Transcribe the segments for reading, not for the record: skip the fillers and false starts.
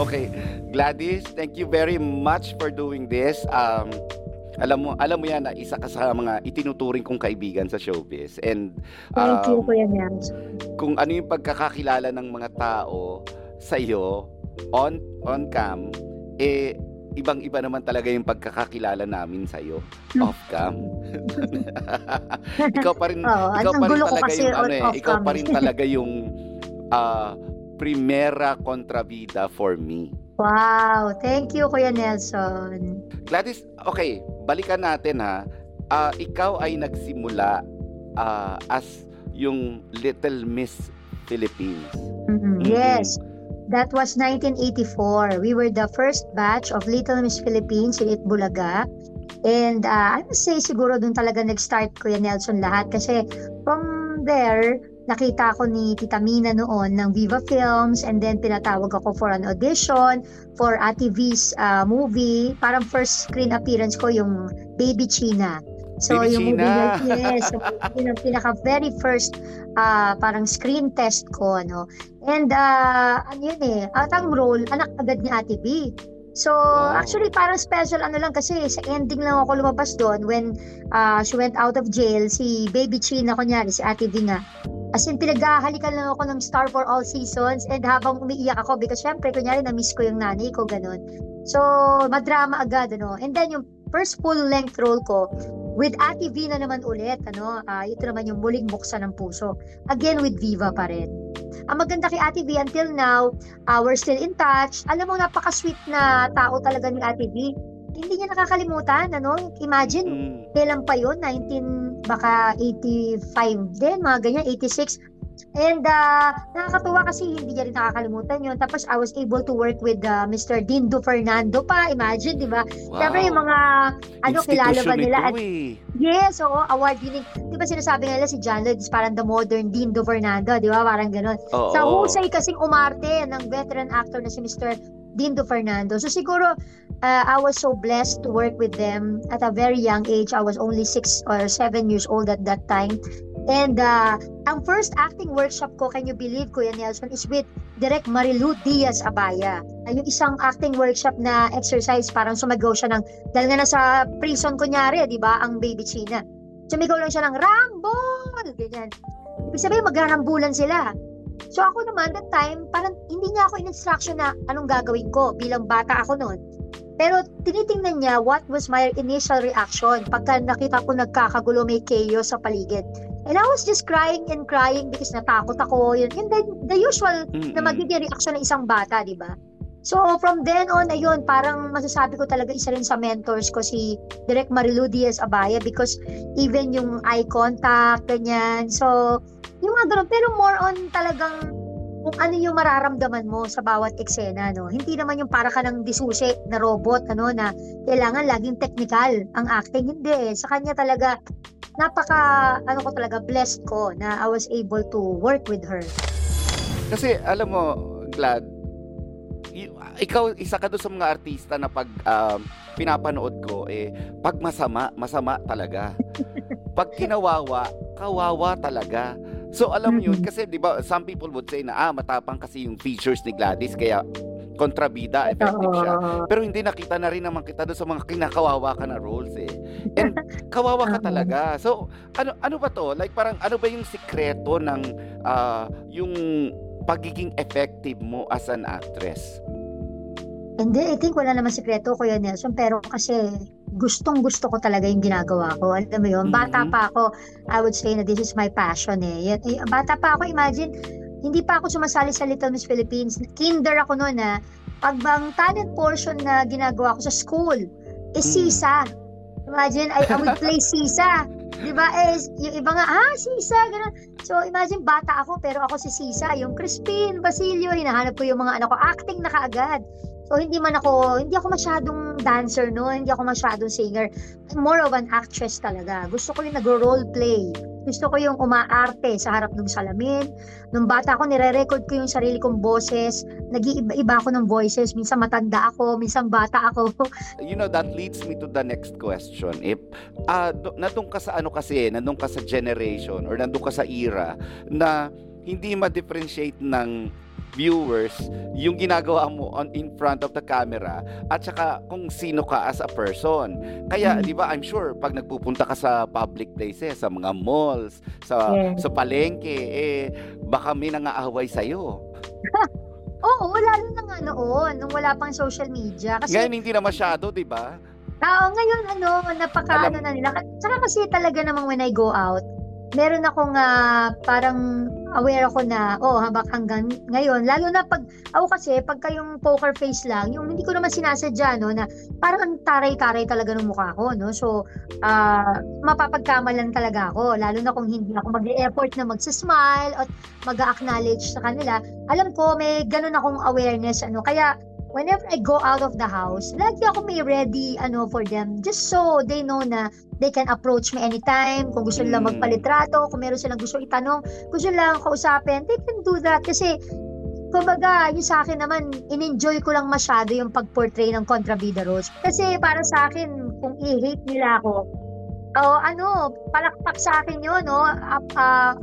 Okay, Gladys, thank you very much for doing this. Alam mo yan na isa ka sa mga itinuturing kong kaibigan sa showbiz. And thank you, Kuya Nance. Kung ano yung pagkakakilala ng mga tao sa iyo on cam, eh ibang-iba naman talaga yung pagkakakilala namin sa iyo off cam. Ikaw pa rin talaga yung primera kontrabida for me. Wow! Thank you, Kuya Nelson. Gladys, okay, balikan natin ha. Ikaw ay nagsimula as yung Little Miss Philippines. Mm-hmm. Yes. That was 1984. We were the first batch of Little Miss Philippines in Bulaga. And I would say siguro dun talaga nag-start, Kuya Nelson, lahat. Kasi from there, nakita ako ni Tita Mina noon ng Viva Films, and then pinatawag ako for an audition for Ate V's movie. Parang first screen appearance ko yung Baby China. So Baby yung China movie like, yes, so yun ang pinaka very first parang screen test ko, no? And ano yun eh, at ang role, anak agad ni Ate B. So, actually, parang special ano lang kasi sa ending lang ako lumabas doon when she went out of jail, si Baby China, kunyari, si Ate V nga. As in, pinaghahalikan lang ako ng Star for All Seasons, and habang umiiyak ako because syempre, kunyari, na-miss ko yung nanay ko, ganun. So, madrama agad, ano. And then, yung first full-length role ko, with Ate V na naman ulit, ano, ito naman yung muling buksan ng puso. Again, with Viva pa rin. Ang maganda kay Ate B, until now, we're still in touch. Alam mo, napaka-sweet na tao talaga ni Ate B. Hindi niya nakakalimutan, ano? Imagine, kailan pa yun? 1985 din, mga ganyan, 86. And nakakatuwa kasi hindi niya rin nakakalimutan yun. Tapos I was able to work with Mr. Dindo Fernando pa. Imagine, di ba? Wow. Siyempre yung mga, ano, kilala ba nila? Yes, oo, award-winning. Di ba sinasabi nila si John Lloyd is parang the modern Dindo Fernando, di ba? Parang ganun. Oh, sa husay kasing umarte ng veteran actor na si Mr. Dindo Fernando. So siguro, I was so blessed to work with them at a very young age. I was only 6 or 7 years old at that time. And ang first acting workshop ko, can you believe, Kuya Nelson, is with Direk Marilou Abaya. Yung isang acting workshop na exercise, parang sumigaw siya ng, dahil nga nasa prison kunyari, di ba, ang Baby China. Sumigaw lang siya ng, "Rambol!" Ganyan. Ibig sabihin, magharambulan sila. So ako naman, that time, parang hindi niya ako in-instruction na anong gagawin ko bilang bata ako noon. Pero tinitingnan niya what was my initial reaction pagka nakita ko nagkakagulo, may chaos sa paligid. And I was just crying and crying because natakot ako. Yun. And then, the usual na magiging reaction ng isang bata, di ba? So, from then on, ayun, parang masasabi ko talaga isa rin sa mentors ko si Direk Marilou Abaya, because even yung eye contact, ganyan. So, yung mga ganun. Pero more on talagang kung ano yung mararamdaman mo sa bawat eksena, no? Hindi naman yung para ka ng disuse na robot, ano, na kailangan laging technical ang acting. Hindi eh. Sa kanya talaga, blessed ko na I was able to work with her. Kasi, alam mo, Glad, ikaw, isa ka doon sa mga artista na pag pinapanood ko, eh, pag masama talaga. Pag kinawawa, kawawa talaga. So, alam mo yun, kasi, di ba, some people would say na, matapang kasi yung features ni Gladys, kaya kontrabida, effective siya. Pero hindi nakita na rin naman kita doon sa mga kinakawawa ka na roles eh. And kawawa ka talaga. So, ano ba to? Like parang ano ba yung sikreto ng yung pagiging effective mo as an actress? And then, I think wala naman sikreto, Kuya Nelson, pero kasi gustong-gusto ko talaga yung ginagawa ko. Alam mo yun, bata pa ako, I would say na this is my passion eh. Bata pa ako, imagine, hindi pa ako sumasali sa Little Miss Philippines. Kinder ako noon na pagbang talent portion na ginagawa ko sa school is sisa. Imagine, I would play sisa. Diba? Yung iba nga, sisa, gano'n. So, imagine, bata ako, pero ako si sisa. Yung Crispin, Basilio, hinahanap ko yung mga anak ko. Acting na kaagad. So, hindi ako masyadong dancer noon. Hindi ako masyadong singer. I'm more of an actress talaga. Gusto ko yung nag-role play. Gusto ko yung umaarte sa harap ng salamin. Nung bata ko, nire-record ko yung sarili kong boses. Nag-iiba ako ng voices. Minsan matanda ako, minsan bata ako. You know, that leads me to the next question. If nandun ka sa ano kasi, nandun ka sa generation or nandun ka sa era na hindi ma-differentiate ng viewers yung ginagawa mo on in front of the camera at saka kung sino ka as a person. Kaya, di ba, I'm sure, pag nagpupunta ka sa public places, sa mga malls, sa palengke, eh, baka may nangaaway sa'yo. Oo, lalo na nga noon, nung wala pang social media. Kasi, ngayon, hindi na masyado, di ba? Oo, ngayon, napaka na nila. Saka kasi talaga namang when I go out, meron akong parang aware ako na habang hanggang ngayon, lalo na pag kasi pagka yung poker face lang, yung hindi ko naman sinasadya na parang taray-taray talaga ng mukha ko, no? So mapapagkamalan talaga ako, lalo na kung hindi ako mag-effort na magsmile at mag-acknowledge sa kanila. Alam ko may ganun akong awareness kaya whenever I go out of the house, lagi ako may ready for them, just so they know na they can approach me anytime. Kung gusto nilang magpalitrato, kung meron silang gusto itanong, gusto nilang kausapin, they can do that. Kasi kumbaga, yung sa akin naman, in-enjoy ko lang masyado yung pag-portray ng kontrabida roles. Kasi para sa akin, kung i-hate nila ako, palakpak sa akin yun,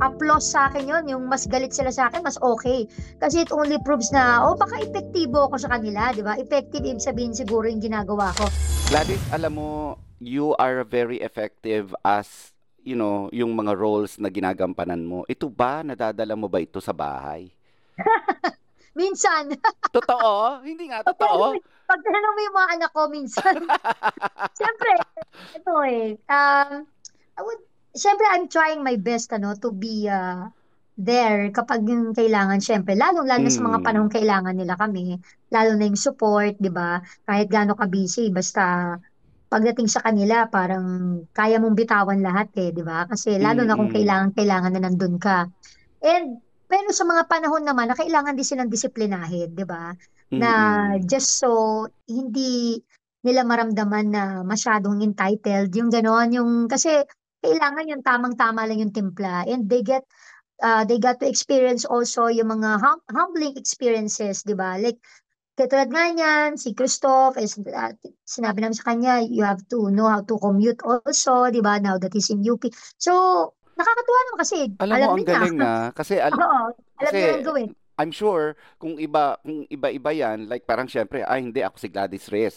applause sa akin yun. Yung mas galit sila sa akin, mas okay. Kasi it only proves na, baka epektibo ako sa kanila, di ba? Effective, ibig sabihin siguro yung ginagawa ko. Gladys, alam mo, you are very effective as, yung mga roles na ginagampanan mo. Ito ba, nadadala mo ba ito sa bahay? Minsan. Totoo? Hindi nga, totoo? Pag tinanong mo yung mga anak ko, minsan. Siyempre, I'm trying my best, to be there kapag yung kailangan, siyempre. Lalo na sa mga panahon kailangan nila kami. Lalo na yung support, di ba? Kahit gaano ka busy, basta pagdating sa kanila, parang kaya mong bitawan lahat, di ba? Kasi lalo na kung kailangan na nandun ka. Pero sa mga panahon naman, na kailangan din silang disiplinahin, di ba? Na just so, hindi nila maramdaman na masyadong entitled. Yung gano'n, kasi kailangan yung tamang-tama lang yung timpla. And they got to experience also yung mga humbling experiences, di ba? Like, katulad nga niyan, si Christopher, sinabi namin sa kanya, you have to know how to commute also, di ba? Now that he's in UP. So, nakakatuwa naman kasi alam mo, ang galing na. Kasi alam niya lang gawin. I'm sure kung iba-iba yan, like parang syempre, hindi ako si Gladys Reyes.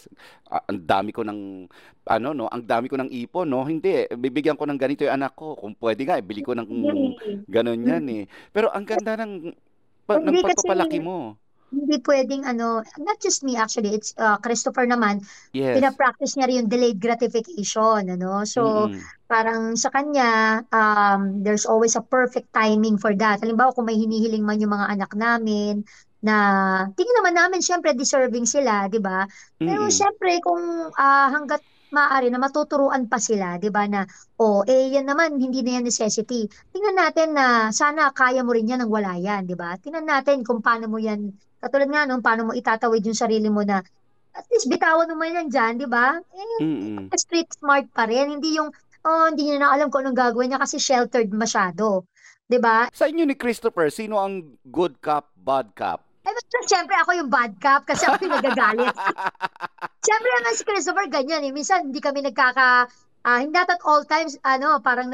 Ang dami ko ng ang dami ko ng ipon, no? Hindi, bibigyan ko ng ganito 'yung anak ko. Kung pwede nga ibili ko ng ganun yan eh. Pero ang ganda ng pagpapalaki mo. Hindi pwedeng not just me actually, it's Christopher naman. Yes. Pinapractice niya rin yung delayed gratification, So, parang sa kanya, there's always a perfect timing for that. Halimbawa, kung may hinihiling man yung mga anak namin, na tingin naman namin, syempre, deserving sila, di ba? Pero syempre, kung hanggat maaari na matuturuan pa sila, di ba, na, yan naman, hindi na yan necessity. Tingnan natin na sana kaya mo rin yan nang wala yan, di ba? Tingnan natin kung paano mo yan, katulad nga paano mo itatawid yung sarili mo na, at least bitawan mo yan dyan, di ba? Street smart pa rin, hindi yung, hindi niya na alam kung anong gagawin niya kasi sheltered masyado, di ba? Sa inyo ni Christopher, sino ang good cop, bad cop? Siyempre ako yung bad cop kasi ako yung nagagalit. Siyempre naman si Christopher ganyan eh. Minsan hindi kami not at all times, parang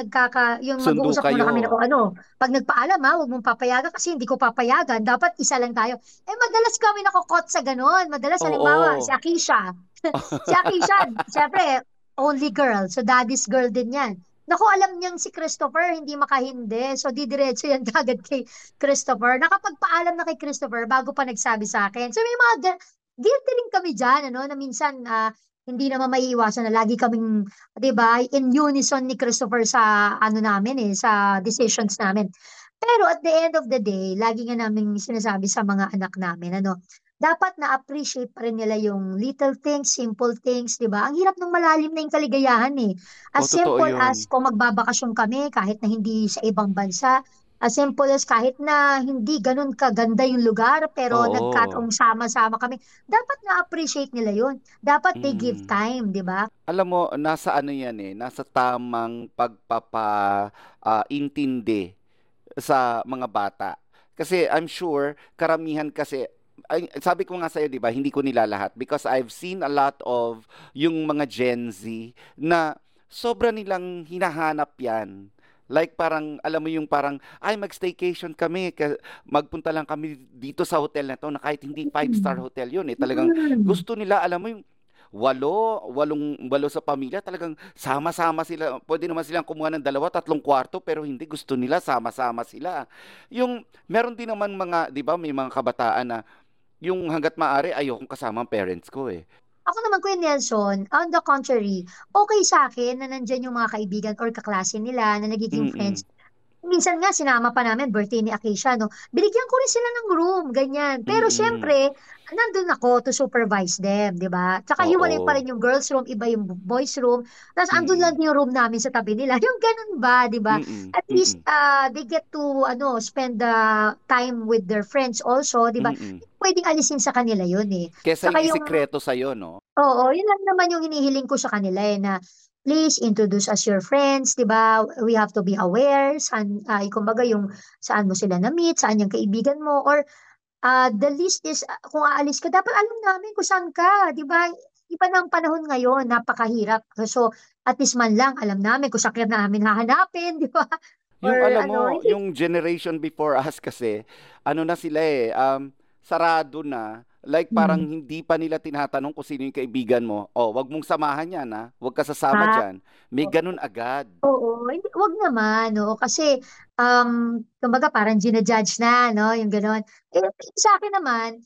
yung mag-uusap muna kami na pag nagpaalam huwag mong papayagan kasi hindi ko papayagan, dapat isa lang tayo. Madalas kami nakukot sa ganun. Madalas, halimbawa, si Akeisha. Si Akeisha, siyempre, only girl. So daddy's girl din yan. Naku, alam niyang si Christopher, hindi makahindi. So, didiretso yan agad kay Christopher. Nakapagpaalam na kay Christopher bago pa nagsabi sa akin. So, may mga guilty rin kami dyan, na minsan hindi naman maiiwasan na lagi kaming, di ba, in unison ni Christopher sa namin sa decisions namin. Pero at the end of the day, lagi nga namin sinasabi sa mga anak namin, dapat na-appreciate pa rin nila yung little things, simple things, di ba? Ang hirap ng malalim na yung kaligayahan eh. As simple as kung magbabakasyon kami, kahit na hindi sa ibang bansa, As simple as kahit na hindi ganun kaganda yung lugar, pero nagkataong sama-sama kami, dapat na-appreciate nila yun. Dapat they give time, di ba? Alam mo, nasa ano yan eh, nasa tamang pagpapaintindi sa mga bata. Kasi I'm sure, karamihan kasi, ay, sabi ko nga sa'yo, di ba, hindi ko nila lahat because I've seen a lot of yung mga Gen Z na sobra nilang hinahanap yan. Like parang, alam mo yung parang, ay mag-staycation kami, magpunta lang kami dito sa hotel na to na kahit hindi 5-star hotel yun eh. Talagang gusto nila, alam mo yung walo sa pamilya, talagang sama-sama sila. Pwede naman silang kumuha ng 2, 3 kwarto, pero hindi, gusto nila sama-sama sila. Yung meron din naman mga, 'di ba, may mga kabataan na yung hangga't maaari ayokong kasama ang parents ko eh. Ako naman, Kuya Nelson, on the contrary, okay sa akin na nandiyan yung mga kaibigan or kaklase nila na nagiging friends. Minsan nga, sinama pa namin, birthday ni Akeisha, no? Binigyan ko rin sila ng room, ganyan. Pero syempre, nandun ako to supervise them, di ba? Tsaka hiwalay pa rin yung girls' room, iba yung boys' room. Tapos andun lang yung room namin sa tabi nila. Yung ganun ba, di ba? At least, they get to spend time with their friends also, di ba? Pwedeng alisin sa kanila yun, eh. Kesa yung sikreto sa'yo, no? Oo, yun lang naman yung hinihiling ko sa kanila, eh, na please introduce us your friends, di ba? We have to be aware, saan, kumbaga yung saan mo sila na-meet, saan yung kaibigan mo, or the list is, kung aalis ka, dapat alam namin kung saan ka, di ba? Iba ng panahon ngayon, napakahirap. So, at least man lang, alam namin kung sakit na namin hahanapin, di ba? Yung or, alam mo, yung generation before us kasi, ano na sila eh, sarado na. Like parang hindi pa nila tinatanong kung sino yung kaibigan mo. Oh, wag mong samahan yan, ha? Wag ka sasama dyan. May ganun agad. Oo, wag naman. No? Kasi, kumbaga parang ginajudge na, no? Yung ganun. Eh, sa akin naman,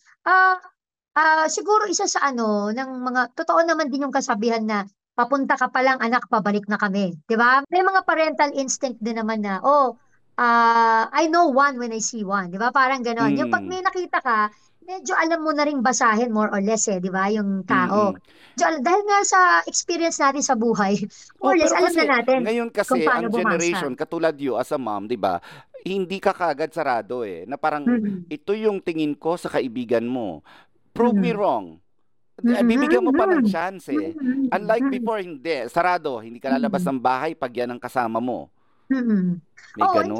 siguro isa sa ng mga, totoo naman din yung kasabihan na, papunta ka pa lang, anak, pabalik na kami. Diba? May mga parental instinct din naman na, I know one when I see one. Diba? Parang ganun. Yung pag may nakita ka, medyo alam mo na rin basahin more or less eh, di ba, yung tao. Dahil nga sa experience natin sa buhay, more or less alam kasi, na natin. Ngayon kasi ang generation, katulad you as a mom, di ba, hindi ka kaagad sarado eh, na parang ito yung tingin ko sa kaibigan mo. Prove me wrong. Bibigyan mo pa ng chance eh. Unlike before, hindi. Sarado, hindi ka lalabas ng bahay pag yan ang kasama mo. May ganun.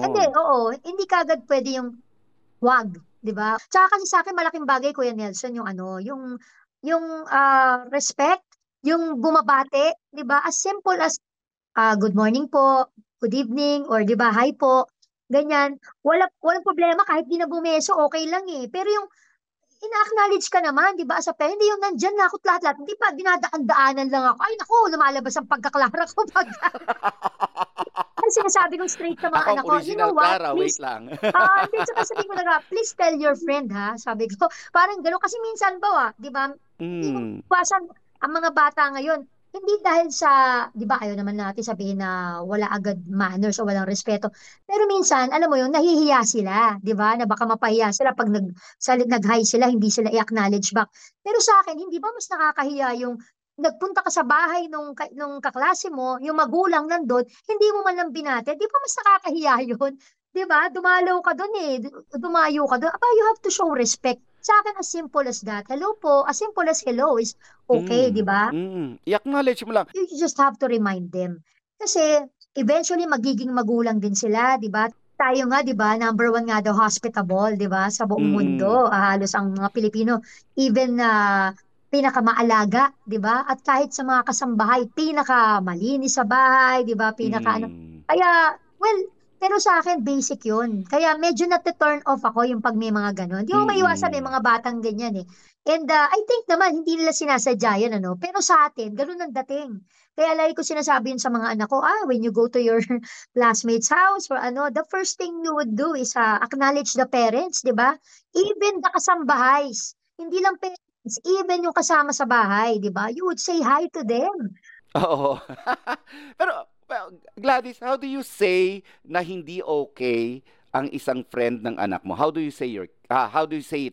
Hindi kaagad pwede yung wag. Diba? Tsaka kasi sa akin malaking bagay, Kuya Nelson, yung respect, yung bumabate, diba? As simple as good morning po, good evening, or diba, hi po, ganyan. Walang problema, kahit di na bumeso, okay lang eh. Pero yung ina-acknowledge ka naman, diba, as a parent, hindi yung nandyan na ako lahat-lahat, hindi pa, dinadaan-daanan lang ako. Ay naku, lumalabas ang pagkaklara ko pag... sinasabi kong straight sa mga anak ko, you know what, Clara, please, wait lang. Saka sabi ko na, please tell your friend ha, sabi ko, parang gano'n, kasi minsan ba, di ba, iwasan ang mga bata ngayon, hindi dahil sa, di ba, ayaw naman natin sabihin na wala agad manners o walang respeto, pero minsan, alam mo yun, nahihiya sila, di ba, na baka mapahiya sila pag nag-hi sila, hindi sila i-acknowledge back. Pero sa akin, hindi ba mas nakakahiya yung nagpunta ka sa bahay nung kaklase mo, yung magulang nandun, hindi mo man lang binate, di ba mas nakakahiya yun? Di ba? Dumalaw ka dun eh. Dumayo ka dun. Aba, you have to show respect. Sa akin, as simple as that. Hello po, as simple as hello is okay, di ba? I-acknowledge mo lang. You just have to remind them. Kasi eventually, magiging magulang din sila, di ba? Tayo nga, di ba, number 1 nga daw, hospitable, di ba? Sa buong mundo, halos ang mga Pilipino, even pinakamaalaga, 'di ba? At kahit sa mga kasambahay, pinakamalinis sa bahay, 'di ba? Kaya pero sa akin basic 'yun. Kaya medyo na-turn off ako yung pag may mga ganun. Hindi ko maiwasan may mga batang ganyan eh. And I think naman hindi nila sinasadya 'yan Pero sa atin, ganun ang dating. Kaya lagi ko sinasabi yun sa mga anak ko, when you go to your classmate's house or the first thing you would do is acknowledge the parents, 'di ba? Even the kasambahays. Hindi lang even yung kasama sa bahay, di ba? You would say hi to them. Oo. Pero, Gladys, how do you say na hindi okay ang isang friend ng anak mo? How do you say it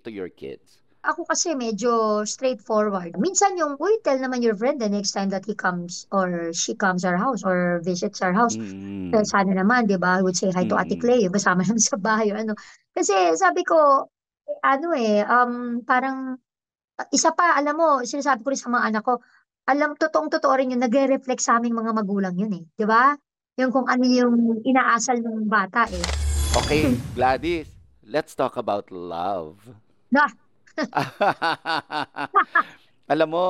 to your kids? Ako kasi medyo straightforward. Minsan yung, uy, tell naman your friend the next time that he comes or she comes our house or visits our house. Mm. So, sana naman, di ba? I would say hi to Ate Clay, yung kasama naman sa bahay. Ano. Kasi sabi ko, parang, isa pa, alam mo, sinasabi ko rin sa mga anak ko, alam, totoong-totoo rin yun, nagre-reflect sa aming mga magulang yun eh. Di ba? Yung kung ano yung inaasal ng bata eh. Okay, Gladys, let's talk about love. Nah. Alam mo,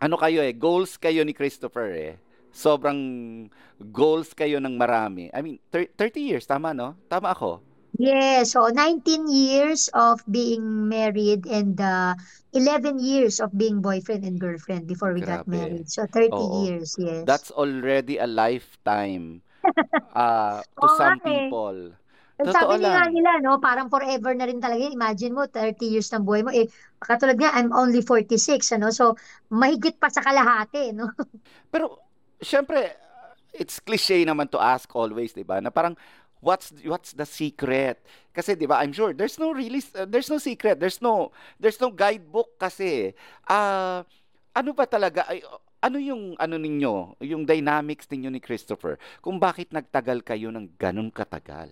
ano kayo eh, goals kayo ni Christopher eh. Sobrang goals kayo ng marami. I mean, 30 years, tama no? Tama ako? Yes, so 19 years of being married and 11 years of being boyfriend and girlfriend before we got married. So 30 years, yes. That's already a lifetime to some people. Sabi nga nila, no, parang forever na rin talaga. Imagine mo, 30 years ng buhay mo. Eh, katulad nga, I'm only 46, ano? So, mahigit pa sa kalahati, no? Pero, syempre, it's cliche naman to ask always, di ba? Na parang, what's the secret? Kasi, di ba, I'm sure, there's no secret. There's no guidebook kasi. Ano ba talaga, ano yung ano ninyo, yung dynamics ninyo ni Christopher? Kung bakit nagtagal kayo ng ganun katagal?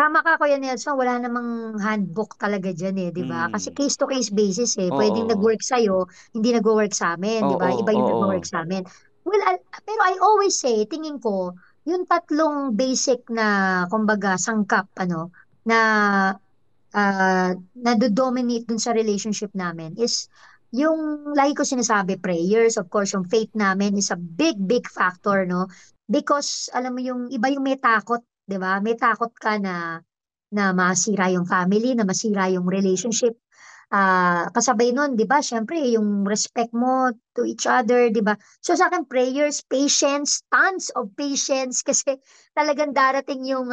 Tama ka, Kuya Nelson, wala namang handbook talaga dyan eh, di ba? Kasi case-to-case basis eh. Pwedeng nag-work sa'yo, hindi nag-work sa amin, di ba? Iba yung nag-work sa amin. Well, pero I always say, tingin ko, yung tatlong basic na, kumbaga, sangkap, ano, na nadodominate dun sa relationship namin is yung, lagi ko sinasabi, prayers, of course, yung faith namin is a big, big factor, no? Because, alam mo, yung iba yung may takot, di ba? May takot ka na masira yung family, na masira yung relationship. Kasabay nun, di ba? Siyempre, yung respect mo to each other, di ba? So sa akin, prayers, patience, tons of patience kasi talagang darating yung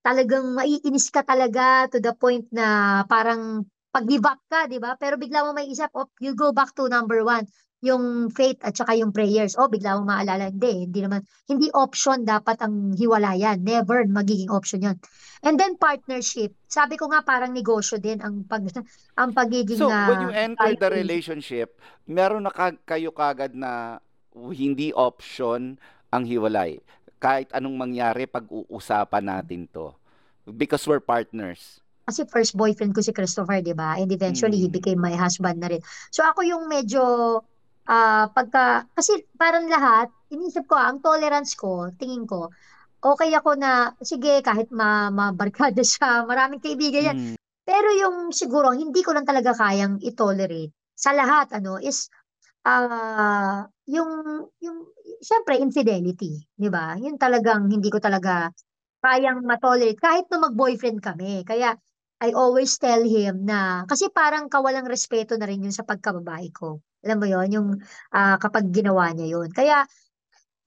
talagang maiinis ka talaga to the point na parang pag-give up ka, di ba? Pero bigla mo may isip, you go back to number one. Yung faith at saka yung prayers, bigla mo maalala, hindi option dapat ang hiwalayan, never magiging option yun. And then partnership, sabi ko nga parang negosyo din ang pagiging. So when you enter the relationship, meron na kayo kagad na hindi option ang hiwalay. Kahit anong mangyari, pag-uusapan natin to. Because we're partners. Kasi first boyfriend ko si Christopher, di ba? And eventually, he became my husband na rin. So ako yung medyo kasi parang lahat, iniisip ko, ang tolerance ko, tingin ko, okay ako na, sige, kahit mabarkada siya, maraming kaibigan yan. Pero yung siguro, hindi ko lang talaga kayang i-tolerate sa lahat, is yung syempre, infidelity, di ba? Yun talagang, hindi ko talaga kayang matolerate, kahit na mag-boyfriend kami. Kaya, I always tell him na, kasi parang kawalang respeto na rin yun sa pagkababae ko. Alam mo yun, yung kapag ginawa niya yun. Kaya,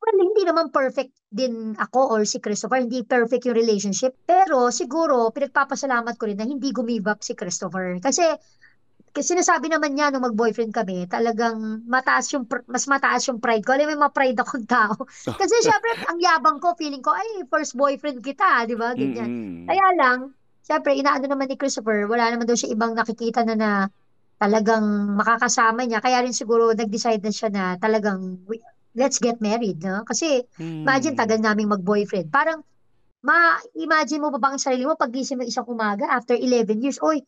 well, hindi naman perfect din ako or si Christopher, hindi perfect yung relationship. Pero siguro, pinagpapasalamat ko rin na hindi give up si Christopher. Kasi sinasabi naman niya nung mag-boyfriend kami, talagang mas mataas yung pride ko. Alam mo, ma-pride akong tao. Kasi syempre, ang yabang ko, feeling ko, ay, first boyfriend kita, di ba? Ganyan. Kaya lang, syempre, inaano naman ni Christopher, wala naman daw siya ibang nakikita na talagang makakasama niya. Kaya rin siguro nag-decide na siya na talagang let's get married. No? Kasi imagine tagal naming mag-boyfriend. Parang ma-imagine mo pa bang sarili mo pag-gising mo isang umaga after 11 years, oy,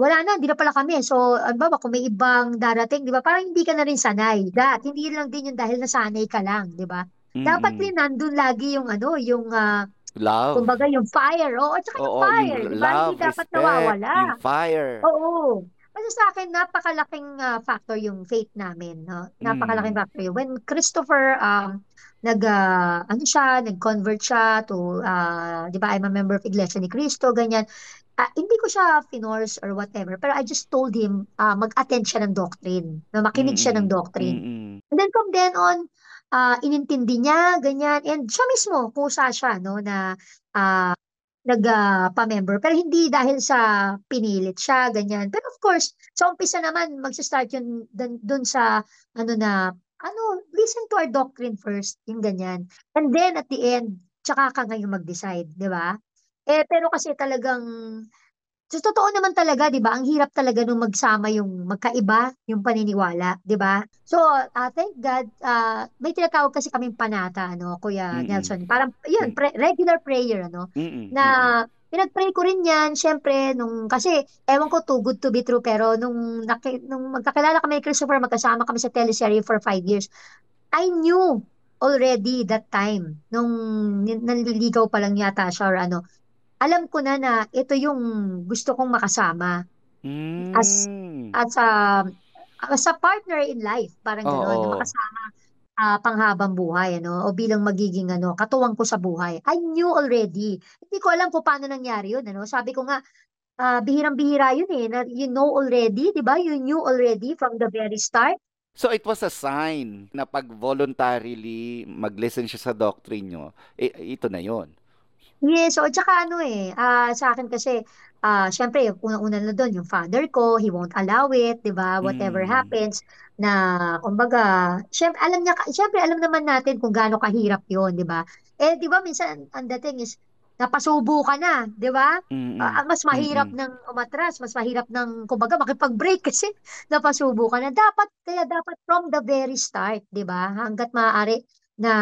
wala na, hindi na pala kami. So, kung may ibang darating, di ba? Parang hindi ka na rin sanay. Hindi lang din yun dahil nasanay ka lang, di ba? Dapat rin nandun lagi yung love. Kumbaga yung fire. At saka yung fire. Yung diba? Love, hindi dapat respect, nawawala. Yung fire. Oo. Kasi sa akin, napakalaking factor yung faith namin. No? Napakalaking factor yun. When Christopher, nag-convert siya to, di ba, I'm a member of Iglesia ni Cristo, ganyan. Hindi ko siya finors or whatever, pero I just told him mag-attend siya ng doctrine, na makinig siya ng doctrine. And then from then on, inintindi niya, ganyan. And siya mismo, kusa siya, no, na nagpa-member. Pero hindi dahil sa pinilit siya, ganyan. Pero of course, sa umpisa naman, magsistart yun dun sa, listen to our doctrine first, yung ganyan. And then at the end, tsaka ka ngayon mag-decide, di ba? Pero kasi talagang So, totoo naman talaga, di ba? Ang hirap talaga nung magsama yung magkaiba, yung paniniwala, di ba? So, thank God, may tinatawag kasi kaming panata, ano, Kuya Nelson. Parang, yun, regular prayer, ano, na pinagpray ko rin yan, syempre, nung, kasi, ewan ko, too good to be true, pero nung magkakilala kami ni Christopher, magkasama kami sa teleserye for 5 years, I knew already that time, nung nanliligaw pa lang yata siya, or ano, alam ko na ito yung gusto kong makasama as a partner in life, parang gano'n, na makasama panghabang buhay, ano, o bilang magiging ano, katuwang ko sa buhay. I knew already. Hindi ko alam kung paano nangyari yun, ano. Sabi ko nga, bihirang-bihira yun eh, na you know already, di ba? You knew already from the very start. So it was a sign na pag voluntarily mag-listen siya sa doctrine nyo, ito na yun. Yes, so tsaka ano eh, sa akin kasi, syempre, unang-una na doon, yung father ko, he won't allow it, di ba? Whatever happens, na, kumbaga, syempre, alam niya, syempre, alam naman natin kung gaano kahirap yun, di ba? Eh, di ba, minsan, ang dating is, napasubo ka na, di ba? Mas mahirap ng umatras, mas mahirap ng, kumbaga, makipag-break kasi napasubo ka na. Dapat, kaya dapat from the very start, di ba? Hanggat maaari na,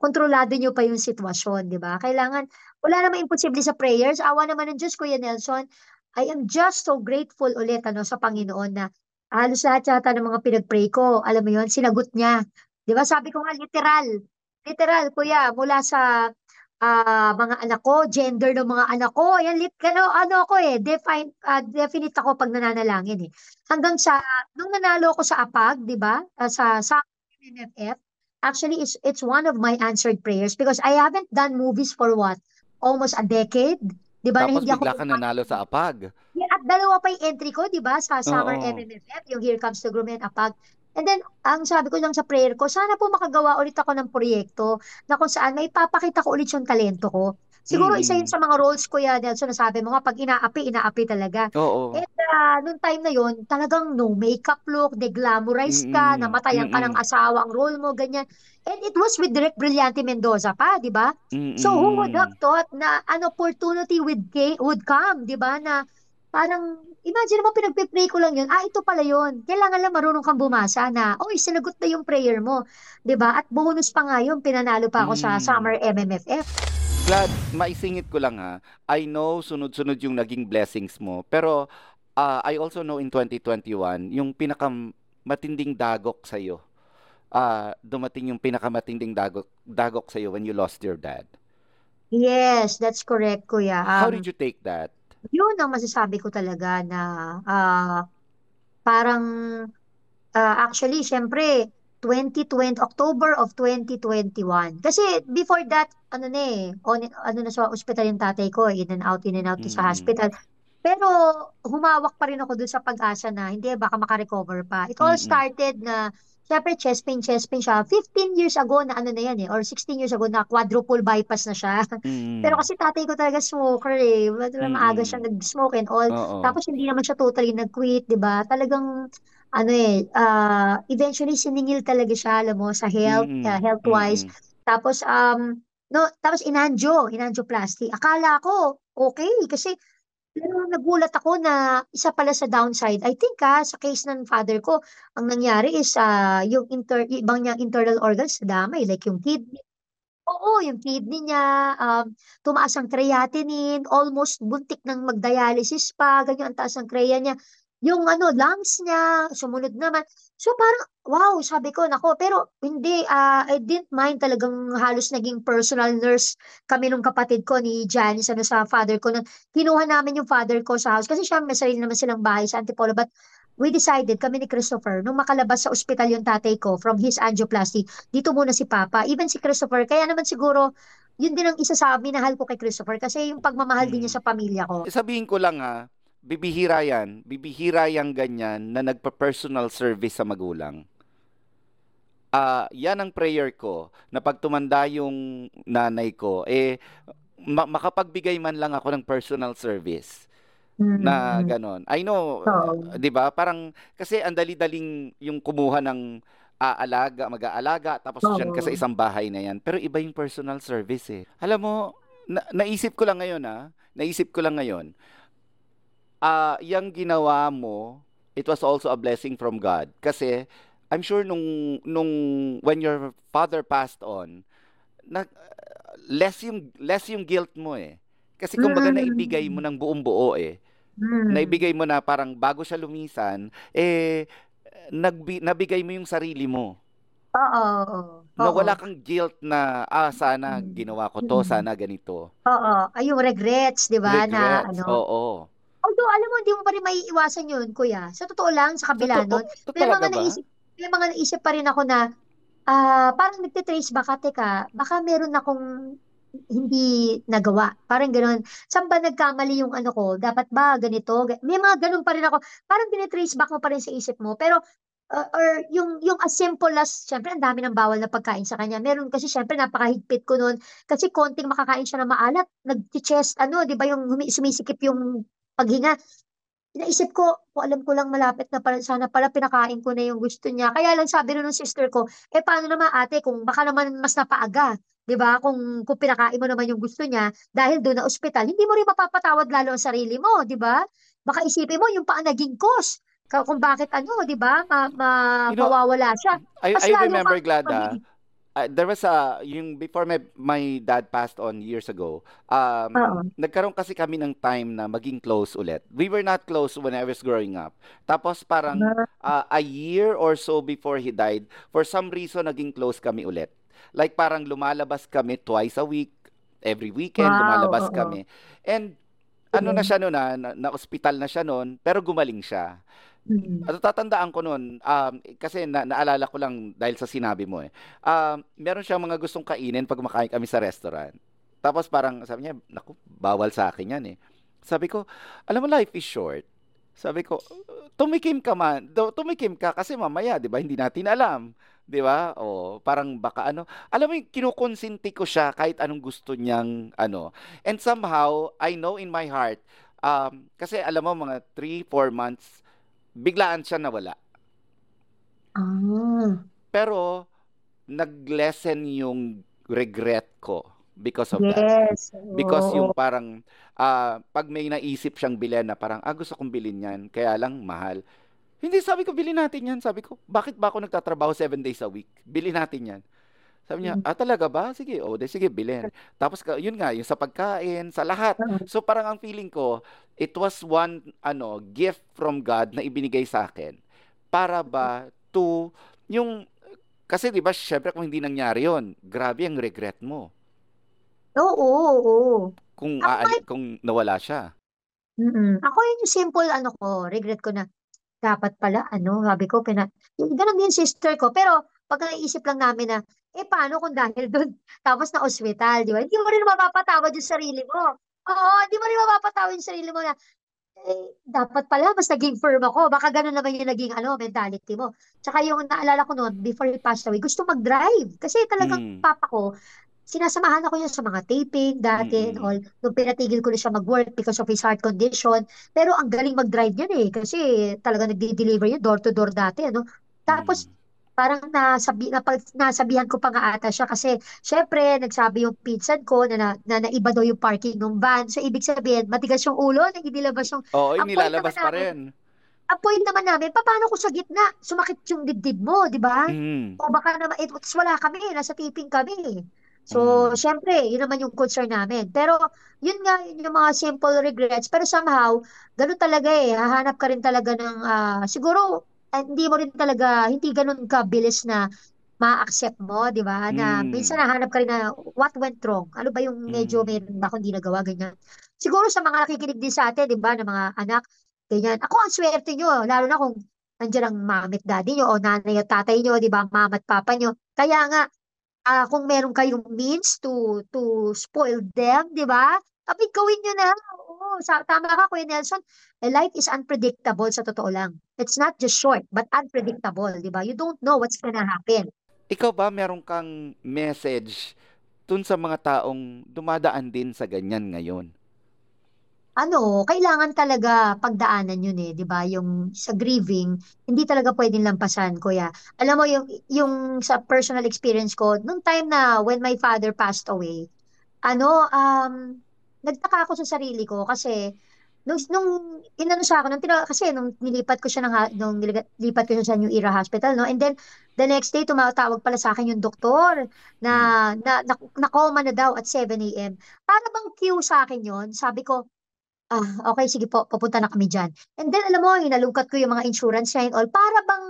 kontrolado nyo pa yung sitwasyon, di ba? Kailangan, wala naman imposible sa prayers. Awa naman ng Diyos, Kuya Nelson. I am just so grateful ulit sa Panginoon na halos lahat yata ng mga pinagpray ko, alam mo yun, sinagot niya. Di ba? Sabi ko nga, literal, Kuya, mula sa mga anak ko, gender ng mga anak ko, yan, ano ako eh, definite ako pag nananalangin eh. Hanggang sa, nung nanalo ko sa APAG, di ba? Sa summer MMFF, actually, it's one of my answered prayers because I haven't done movies for what? Almost a decade? Diba? Tapos hindi bigla ka nanalo sa APAG. Yeah, at dalawa pa yung entry ko, diba? Sa Summer MMFF, yung Here Comes the Groom and APAG. And then, ang sabi ko lang sa prayer ko, sana po makagawa ulit ako ng proyekto na kung saan may papakita ko ulit yung talento ko. Siguro isa yun sa mga roles ko yan, Nelson, nasabi mo nga, pag inaapi talaga. And nung time na yun, talagang no makeup look, de-glamorize ka, namatayan ka ng asawang role mo, ganyan. And it was with Direk Brillante Mendoza pa, di ba? So who would have thought na an opportunity would come, di ba? Na parang, imagine mo, pinagpipray ko lang yun, ito pala yun. Kailangan lang marunong kang bumasa na, sinagot na yung prayer mo, di ba? At bonus pa nga yun, pinanalo pa ako sa Summer MMFF. Glad, maisingit ko lang ha. I know sunod-sunod yung naging blessings mo. Pero I also know in 2021, yung pinakamatinding dagok sa'yo. Dumating yung pinakamatinding dagok sa'yo when you lost your dad. Yes, that's correct, Kuya. How did you take that? Yun ang masasabi ko talaga na parang actually, syempre, October of 2021. Kasi before that, na sa hospital yung tatay ko, in and out sa hospital. Pero humawak pa rin ako dun sa pag-asa na hindi, baka makarecover pa. It all started na, syempre, chest pain siya. 15 years ago na or 16 years ago na quadruple bypass na siya. Pero kasi tatay ko talaga smoker eh. Maaga siya nag-smoke and all. Tapos hindi naman siya totally nag-quit, di ba? Talagang, eventually siningil talaga siya, alam mo, sa health, health-wise. Tapos, tapos angioplasty. Akala ko, okay, kasi, pero nagulat ako na isa pala sa downside. I think, sa case ng father ko, ang nangyari is, yung ibang niyang internal organs, damay, like yung kidney. Oo, yung kidney niya, tumaas ang creatinine, almost buntik ng magdialysis pa, ganyan ang taas ang krea niya. Yung lungs niya, sumunod naman. So parang, wow, sabi ko, nako. Pero hindi, I didn't mind, talagang halos naging personal nurse kami nung kapatid ko ni Janice, sa father ko. Kinuha namin yung father ko sa house. Kasi siya, may sarili naman silang bahay sa Antipolo. But we decided, kami ni Christopher, nung makalabas sa ospital yung tatay ko from his angioplasty, dito muna si Papa. Even si Christopher, kaya naman siguro, yun din ang isa sa minahal ko kay Christopher. Kasi yung pagmamahal din niya sa pamilya ko. Sabihin ko lang ha, bibihira yang ganyan na nagpa-personal service sa magulang. Yan ang prayer ko, na pag tumanda yung nanay ko, makapagbigay man lang ako ng personal service. Na ganon. I know, di ba? Parang, kasi ang dali-daling yung kumuha ng mag-aalaga, tapos dyan ka sa isang bahay na yan. Pero iba yung personal service eh. Alam mo, naisip ko lang ngayon yung ginawa mo, it was also a blessing from God. Kasi, I'm sure nung when your father passed on, less yung guilt mo eh. Kasi kumbaga naibigay mo ng buong buo eh. Naibigay mo na parang bago siya lumisan, eh, nabigay mo yung sarili mo. Oo. Na wala kang guilt na, sana ginawa ko to, sana ganito. Oo. Ay, yung regrets, di ba? Regrets, na, ano? Oo. Although, alam mo, hindi mo pa rin maiiwasan yun, kuya. Sa totoo lang, sa kabila nun. May mga naisip pa rin ako na, parang nagtitrace baka, teka, baka meron akong hindi nagawa. Parang gano'n. Saan ba nagkamali yung ano ko? Dapat ba ganito? May mga gano'n pa rin ako. Parang tinitrace back mo pa rin sa isip mo. Pero, or yung as simple as, syempre, ang dami ng bawal na pagkain sa kanya. Meron kasi, syempre, napakahigpit ko nun. Kasi konting makakain siya na maalat. Nag-chest, ano, di ba yung sumisikip yung paghinga. Naisip ko, kung alam ko lang malapit na pala, sana pala pinakain ko na yung gusto niya. Kaya lang sabi nun ng sister ko, eh paano naman ate, kung baka naman mas napaaga, di ba? Kung pinakain mo naman yung gusto niya, dahil doon na ospital, hindi mo rin mapapatawad lalo ang sarili mo, di ba? Baka isipin mo yung naging cause, kung bakit ano, di ba? Mawawala siya. I remember, Glada, there was yung before my dad passed on years ago, nagkaroon kasi kami ng time na maging close ulit. We were not close when I was growing up. Tapos parang a year or so before he died, for some reason, naging close kami ulit. Like parang lumalabas kami twice a week, every weekend lumalabas kami. And ano na siya noon, na-hospital na siya noon, pero gumaling siya. At tatandaan ko noon, kasi naalala ko lang dahil sa sinabi mo eh, meron siyang mga gustong kainin pag makain kami sa restaurant. Tapos parang sabi niya, naku, bawal sa akin yan eh. Sabi ko, alam mo life is short. Sabi ko, tumikim ka kasi mamaya, di ba, hindi natin alam. Di ba? O, parang baka ano. Alam mo, kinukonsinti ko siya kahit anong gusto niyang ano. And somehow, I know in my heart, kasi alam mo, mga 3-4 months, biglaan siya nawala. Pero, nag-lessen yung regret ko because of that. Because yung parang, pag may naisip siyang bilhin na parang, gusto kong bilhin yan, kaya lang mahal. Hindi, sabi ko, bilhin natin yan. Sabi ko, bakit ba ako nagtatrabaho 7 days a week? Bilhin natin yan. Sabi niya, talaga ba? Sige, sige, bilhin. Tapos, yun nga, yung sa pagkain, sa lahat. So, parang ang feeling ko, it was one gift from God na ibinigay sa akin. Para ba to, yung, kasi diba, syempre kung hindi nangyari yun, grabe ang regret mo. Oo. Kung nawala siya. Ako yun yung simple regret ko na dapat pala sabi ko ganun din sister ko, pero pag naisip lang namin na paano kung dahil doon tapos na ospital, di ba? Hindi mo rin mapapatawad yung sarili mo. Oo, hindi mo rin mapapatawad yung sarili mo na dapat pala mas naging firm ako. Baka ganun naman yung naging mentality mo. Tsaka yung naalala ko noon before he passed away, gusto mag-drive kasi talagang papa ko. Sinasamahan ako niya sa mga taping dati and all. Nung pinatigil ko na siya mag-work because of his heart condition. Pero ang galing mag-drive niya eh. Kasi talaga nag-deliver niya door-to-door dati. Tapos parang nasabihan ko pa nga ata siya. Kasi syempre nagsabi yung pinsan ko na naiba daw yung parking ng van. So ibig sabihin matigas yung ulo na inilabas yung... Oo, inilalabas pa rin. Point naman namin, paano kung sa gitna sumakit yung dibdib mo, di ba? O baka naman, wala kami, nasa taping kami. So, syempre, yun naman yung concern namin. Pero, yun nga, yun yung mga simple regrets. Pero somehow, ganun talaga eh. Hahanap ka rin talaga ng, siguro, hindi mo rin talaga, hindi ganun kabilis na ma-accept mo, di ba? Na minsan nahanap ka rin na what went wrong. Ano ba yung medyo meron ba kung di nagawa, ganyan. Siguro sa mga nakikinig din sa atin, di ba, ng mga anak, ganyan. Ako, ang swerte nyo, lalo na kung nandiyan ang mama at daddy nyo, o nanay at tatay nyo, di ba, mama at papa nyo. Kaya nga, kung meron kayong means to spoil them, di ba? Tapos gawin nyo na. Oo, tama ka, Kuya Nelson. Life is unpredictable sa totoo lang. It's not just short, but unpredictable, di ba? You don't know what's gonna happen. Ikaw ba, meron kang message dun sa mga taong dumadaan din sa ganyan ngayon? Kailangan talaga pagdaanan yun eh, di ba? Yung sa grieving, hindi talaga pwedeng lampasan, kuya. Alam mo, yung sa personal experience ko, nung time na when my father passed away, nagtaka ako sa sarili ko kasi nung inano siya ako, kasi nung nilipat ko siya sa New Era Hospital, no? And then the next day tumatawag pala sa akin yung doktor na na-coma na daw at 7 AM. Para bang cue sa akin yon. Sabi ko, ah, okay, sige po, pupunta na kami diyan. And then alam mo, hinalungkat ko yung mga insurance niya and all. Para bang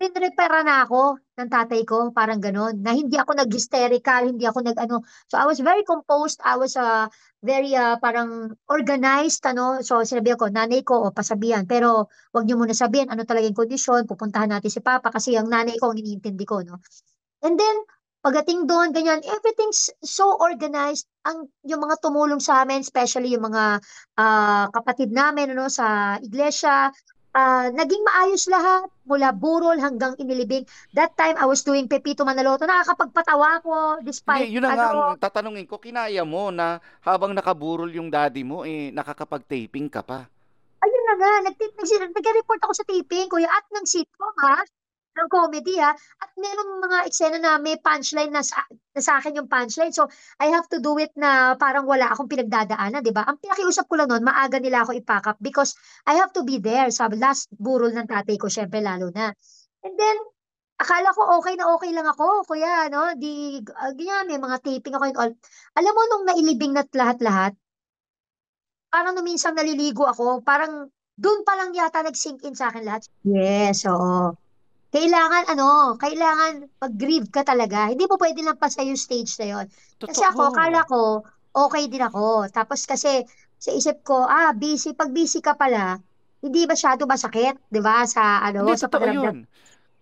pinrepara na ako ng tatay ko, parang ganon, na hindi ako nag-hysterical, hindi ako nag-ano. So I was very composed, I was very parang organized, ano. So sinabi ko, nanay ko, o pasabihan, pero wag niyo muna sabihin ano talaga yung kondisyon, pupuntahan natin si Papa kasi ang nanay ko ang iniintindi ko, no. And then, pagdating doon, ganyan, everything's so organized. Yung mga tumulong sa amin, especially yung mga kapatid namin, ano, sa iglesia, naging maayos lahat, mula burol hanggang inilibing. That time, I was doing Pepito Manaloto. Nakakapagpatawa ko despite... Hindi, yun ang tatanungin ko, kinaya mo na habang nakaburol yung daddy mo, eh, nakakapag-taping ka pa. Ayun na nga, nag-report ako sa taping, kuya, at ng sitcom, ha? Ng comedy, ha? At merong mga eksena na may punchline na sa akin yung punchline. So, I have to do it na parang wala akong pinagdadaanan, di ba? Ang pinakiusap ko lang noon, maaga nila ako ipakap because I have to be there sa last burol ng tatay ko, syempre lalo na. And then, akala ko okay na okay lang ako, kuya, no? Di, ganyan, may mga taping ako and all. Alam mo, nung nailibing na lahat-lahat, parang minsan naliligo ako, parang doon pa lang yata nag-sink in sa akin lahat. Yes, oo. Kailangan mag-grieve ka talaga. Hindi mo pwede lang pa sa yung stage na yun. Totoo. Kasi ako, akala ko, okay din ako. Tapos kasi, sa isip ko, busy. Pag busy ka pala, hindi masyado masakit, di ba? Sa, hindi, sa pagramdam.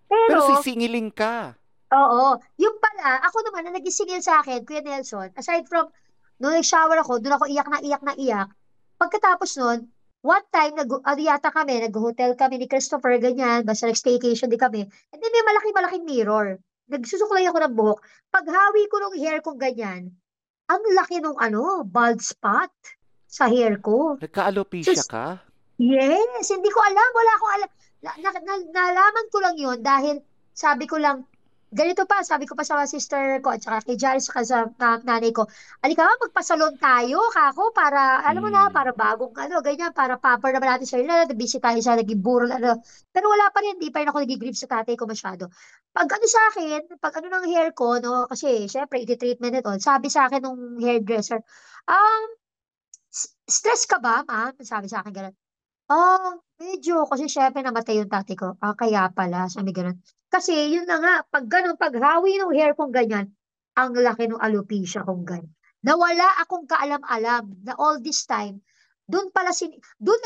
Pero sisingiling ka. Oo. Yung pala, ako naman, na nagisingil sa akin, Kuya Nelson, aside from, nung nag-shower ako, doon ako iyak na iyak. Pagkatapos nun, one time, nag-hotel kami ni Christopher, ganyan, basta nag-staycation din kami. And then may malaki-malaking mirror. Nagsusuklay ako ng buhok. Paghawi ko ng hair kong ganyan, ang laki ng bald spot sa hair ko. Nagka-alopecia ka? Yes, hindi ko alam. Wala akong alam. Nalaman ko lang yun dahil sabi ko lang, ganito pa, sabi ko pa sa sister ko at saka kay Janice at sa nanay ko, alika ka, magpasalon tayo, kako, para, alam mo na, para bagong, ganyan, para pamper naman natin siya, busy tayo siya, naging burol, Pero wala pa rin, hindi pa rin ako nag-grieve sa tatay ko masyado. Pag sa akin, pag ng hair ko, no, kasi, syempre, iti-treatment at all, sabi sa akin nung hairdresser, stress ka ba, ma'am? Sabi sa akin, ganun. Medyo, kasi syempre, namatay yung tatay ko. Kaya pala, sabi ganun. Kasi yun na nga, pag ganun, paghawi ng hair kong ganyan, ang laki ng alopecia kong ganyan. Nawala akong kaalam-alam na all this time, doon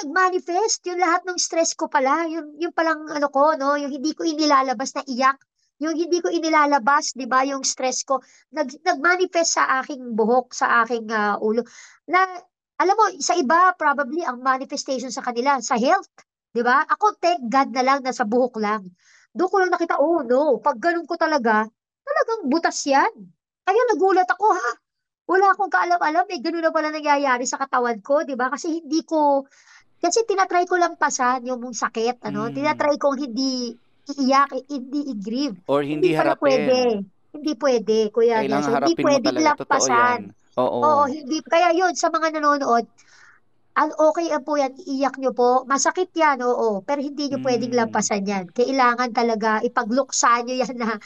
nagmanifest yung lahat ng stress ko pala, yung palang ko, no, yung hindi ko inilalabas na iyak, yung hindi ko inilalabas, di ba, yung stress ko, nagmanifest sa aking buhok, sa aking ulo. Na, alam mo, sa iba, probably, ang manifestation sa kanila, sa health, di ba? Ako, thank God na lang, nasa buhok lang. Doon ko lang nakita, oh no, pag ganun ko talaga, talagang butas yan. Kaya nagulat ako, ha? Wala akong kaalam-alam, ganun na pala nangyayari sa katawan ko, di ba? Kasi hindi ko, kasi tinatry ko lang pasan yung mong sakit, Tinatry kong hindi iiyak, hindi i-grieve. Or hindi harapin. Hindi pwede, kuya. Kailangan hindi pwede lang pasan. Oo, hindi. Kaya yun, sa mga nanonood, okay po yan, iiyak nyo po. Masakit yan, oo. Pero hindi nyo pwedeng lampasan yan. Kailangan talaga ipagluksa nyo yan na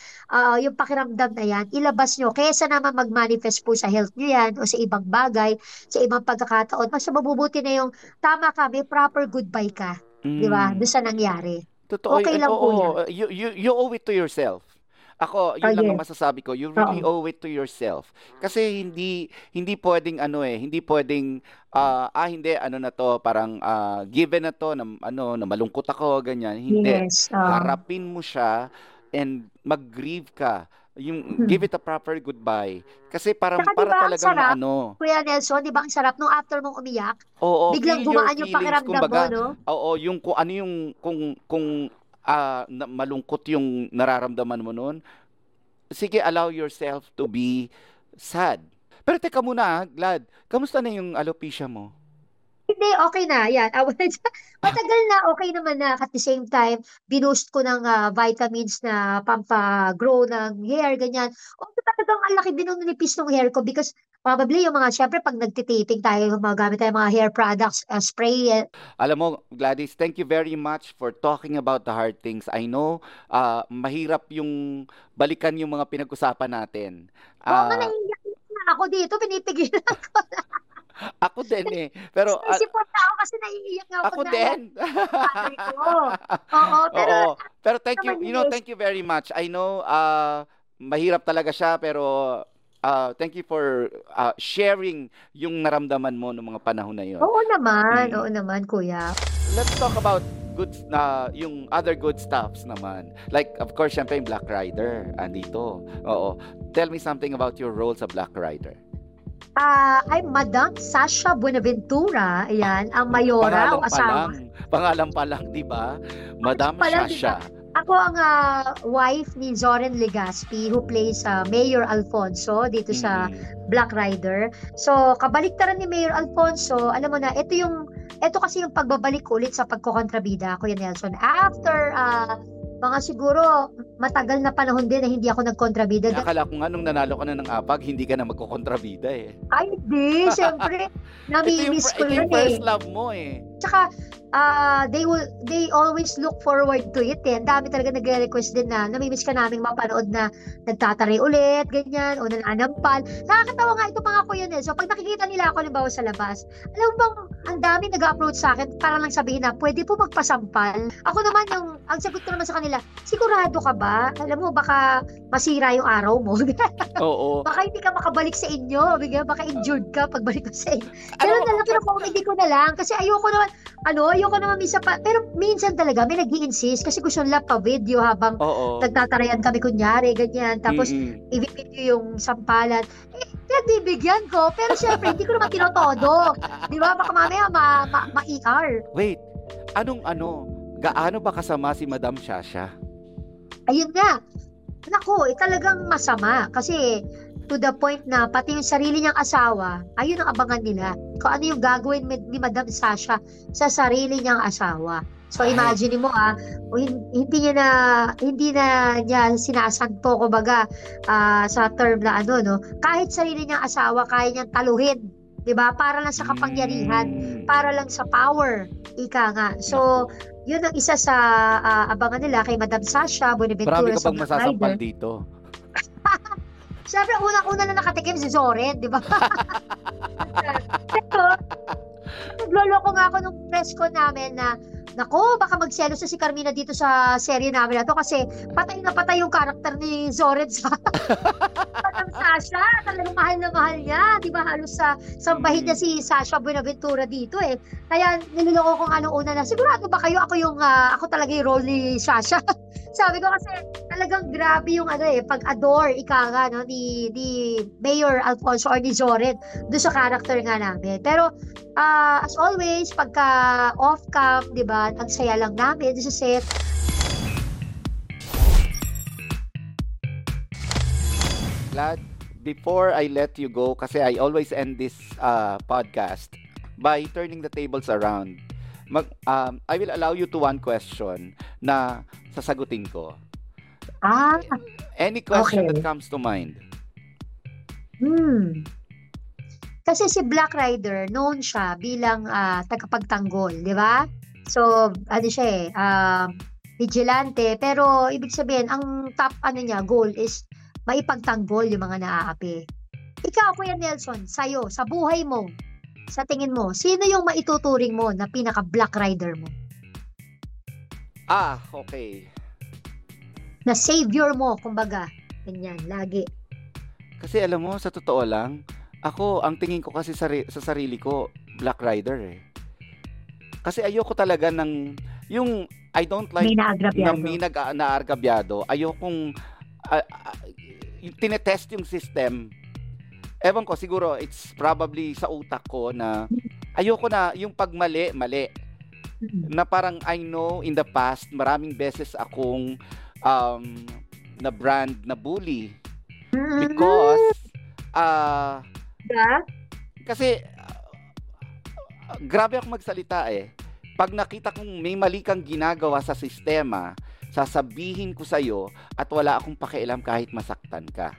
yung pakiramdam na yan. Ilabas nyo. Kesa naman mag-manifest po sa health nyo yan o sa ibang bagay, sa ibang pagkakataon. Mas mabubuti na yung tama ka, may proper goodbye ka. Di ba? Doon sa nangyari. Totoo, okay lang po yan. You owe it to yourself. Ako, yun lang ang masasabi ko. You really owe it to yourself. Kasi hindi pwedeng hindi pwedeng parang given na to na malungkot ako, ganyan. Hindi. Yes, harapin mo siya and mag-grieve ka. Yung give it a proper goodbye. Kasi parang saka, para diba, talagang sarap, Kuya Nelson, di ba ang sarap nung after mong umiyak? Oo, biglang gumaan yung pakiramdam mo, no? Oo, yung malungkot yung nararamdaman mo noon, sige, allow yourself to be sad. Pero teka muna, Glad, kamusta na yung alopecia mo? Hindi, okay na, yan. Matagal na, okay naman na. At the same time, binoost ko ng vitamins na pampagrow ng hair, ganyan. O talagang ang laki din nung nipis ng hair ko because Probably yung mga, syempre pag nagtitaping tayo, gumagamit tayo mga hair products, spray. Alam mo, Gladys, thank you very much for talking about the hard things. I know, mahirap yung balikan yung mga pinag-usapan natin. Oo, naiiyak ako dito, pinipigilan ko na. Ako din eh. Pero siporta ako kasi naiiyak ako. Ako din. Oo, pero thank you, thank you very much. I know mahirap talaga siya, pero thank you for sharing yung naramdaman mo noong mga panahon na yun. Oo naman, oo naman, kuya. Let's talk about goods na yung other good stuffs naman. Like of course, syempre yung Black Rider andito. Oo. Tell me something about your role sa Black Rider. I'm Madam Sasha Buenaventura. Ayan, ang mayora, ang asawa. Pangalan pa lang, di ba? Madam Sasha. Diba? Ako ang wife ni Joren Legaspi, who plays Mayor Alfonso dito sa Black Rider. So, kabaliktaran ni Mayor Alfonso, alam mo na, ito kasi yung pagbabalik ulit sa pagkokontrabida, Kuya Nelson. After mga siguro matagal na panahon din na hindi ako nagkontrabida. Akala ko nga nung nanalo ka na ng APAG, hindi ka na magkokontrabida eh. Ay, hindi. Siyempre, nami-miss ko yun eh. Ito yung first love mo eh. Tsaka, they always look forward to it eh. Ang dami talaga nagre-request din na nami-miss ka naming mapanood na nagtatari ulit, ganyan, o nananampal. Nakakatawa nga ito mga kuya eh. So, pag nakikita nila ako halimbawa sa labas, alam mo bang ang dami nag-upload sa akin para lang sabihin na pwede po magpasampal. Ako naman yung, ang sagot ko naman sa kanila, sigurado ka ba? Alam mo, baka masira yung araw mo. Oo. Baka hindi ka makabalik sa inyo. Baka injured ka pagbalik ko sa inyo. Pero na lang, pero comedy ko na lang. Kasi ayoko naman, minsan pa. Pero minsan talaga, may nag-i-insist. Kasi gusto nila pa-video habang nagtatarayan kami, kunyari, ganyan. Tapos, i-video yung sampalan. Nagbibigyan ko. Pero syempre, hindi ko naman tinotodo. Di ba? Baka mamaya ma-ER. Wait, gaano ba kasama si Madam Sasha? Ayun nga. Naku, talagang masama. Kasi to the point na pati yung sarili niyang asawa, ayun ang abangan nila. Kung ano yung gagawin ni Madam Sasha sa sarili niyang asawa. So imagine mo hindi niya sinasanto kumbaga sa term na kahit sarili niyang asawa kaya niyang taluhin, 'di ba? Para lang sa kapangyarihan, para lang sa power, ika nga. So yun ang isa sa abangan nila kay Madam Sasha Buenaventura. Marami ka bang masasampal dito? Siyempre, unang-una na nakatikim si Zorin, di ba? Pero, nagloloko nga ako nung press ko namin na, nako, baka magselos na si Carmina dito sa serye namin na to kasi patay na patay yung karakter ni Zorin sa Madam Sasha. Talagang mahal na mahal niya. Di ba? Halos sambahin niya si Sasha Buenaventura dito eh. Kaya niloloko ko nga nung una na, sigurado ba kayo ako talaga yung role ni Sasha? Sabi ko kasi talagang grabe yung pag-adore ni Mayor Alfonso or ni Joren doon sa character nga namin. Pero as always, pagka off-cam, di ba, ang saya lang namin doon sa set. Glad, before I let you go, kasi I always end this podcast by turning the tables around. I will allow you to one question na sasagutin ko. Any question that comes to mind. Kasi si Black Rider, known siya bilang tagapagtanggol, di ba? So, vigilante. Pero, ibig sabihin, ang top niya, goal is maipagtanggol yung mga naaapi. Ikaw, Kuya Nelson, sa'yo, sa buhay mo, sa tingin mo, sino yung maituturing mo na pinaka-Black Rider mo? Okay. Na savior mo, kumbaga. Ganyan, lagi. Kasi alam mo, sa totoo lang, ako, ang tingin ko kasi sa sarili ko, Black Rider eh. Kasi ayoko talaga ng, yung, I don't like, may naagrabyado. Ayokong, tinetest yung system. Ewan ko, siguro, it's probably sa utak ko na ayoko na yung pagmali. Na parang I know in the past, maraming beses akong na brand na bully. Because, kasi, grabe ako magsalita eh. Pag nakita kong may mali kang ginagawa sa sistema, sasabihin ko sa'yo at wala akong pakialam kahit masaktan ka.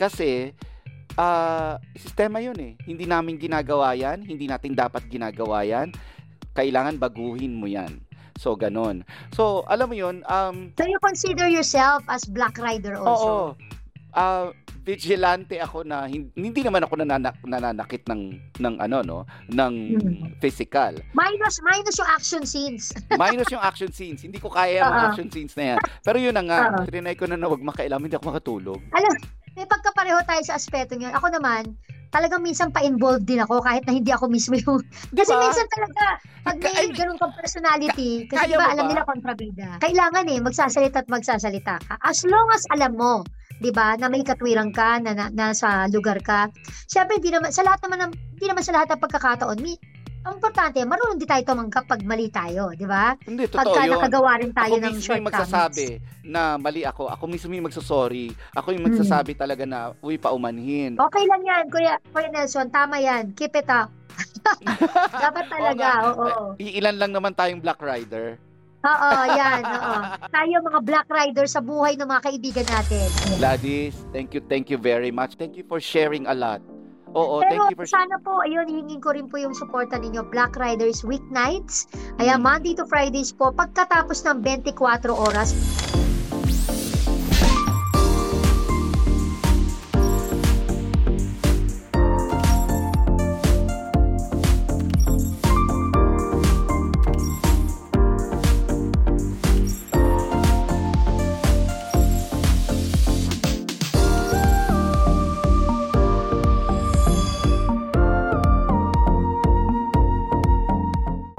Kasi, sistema yun eh. Hindi namin ginagawa yan, hindi natin dapat ginagawa yan. Kailangan baguhin mo yan. So, ganun. So, alam mo yun. So, you consider yourself as Black Rider also? Oo. Vigilante ako na, hindi naman ako nananakit ng ano, no? Ng physical. Minus yung action scenes. Minus yung action scenes. Hindi ko kaya yung action scenes na yan. Pero yun na nga, trinay ko na huwag makailam, hindi ako makatulog. Alam, may pagkapareho tayo sa aspeto niyan. Ako naman, talagang minsan pa-involved din ako kahit na hindi ako mismo yung... Kasi diba? Minsan talaga, pag may ganun kang personality, kasi diba alam nila kontrabida. Kailangan eh, magsasalita at magsasalita ka. As long as alam mo, diba, na may katwiran ka, na nasa lugar ka. Siyempre, hindi naman sa lahat ng pagkakataon, ang importante, marunong din tayo tumanggap pag mali tayo, di ba? Hindi, totoo pagka yun. Nakagawa rin tayo ako ng shortcuts. Ako mismo yung magsasabi na mali ako. Ako mismo yung magsasorry. Ako yung magsasabi talaga na, uy, paumanhin. Okay lang yan, Kuya Nelson. Tama yan. Keep it up. Dapat talaga, oo. Ilan lang naman tayong Black Rider. Oo, yan. Oo. Tayo mga Black Rider sa buhay ng mga kaibigan natin. Gladys, thank you very much. Thank you for sharing a lot. Oo, pero thank you for... sana po, ayun, hihingin ko rin po yung suporta ninyo. Black Riders Weeknights. Ayan, Monday to Fridays po, pagkatapos ng 24 oras.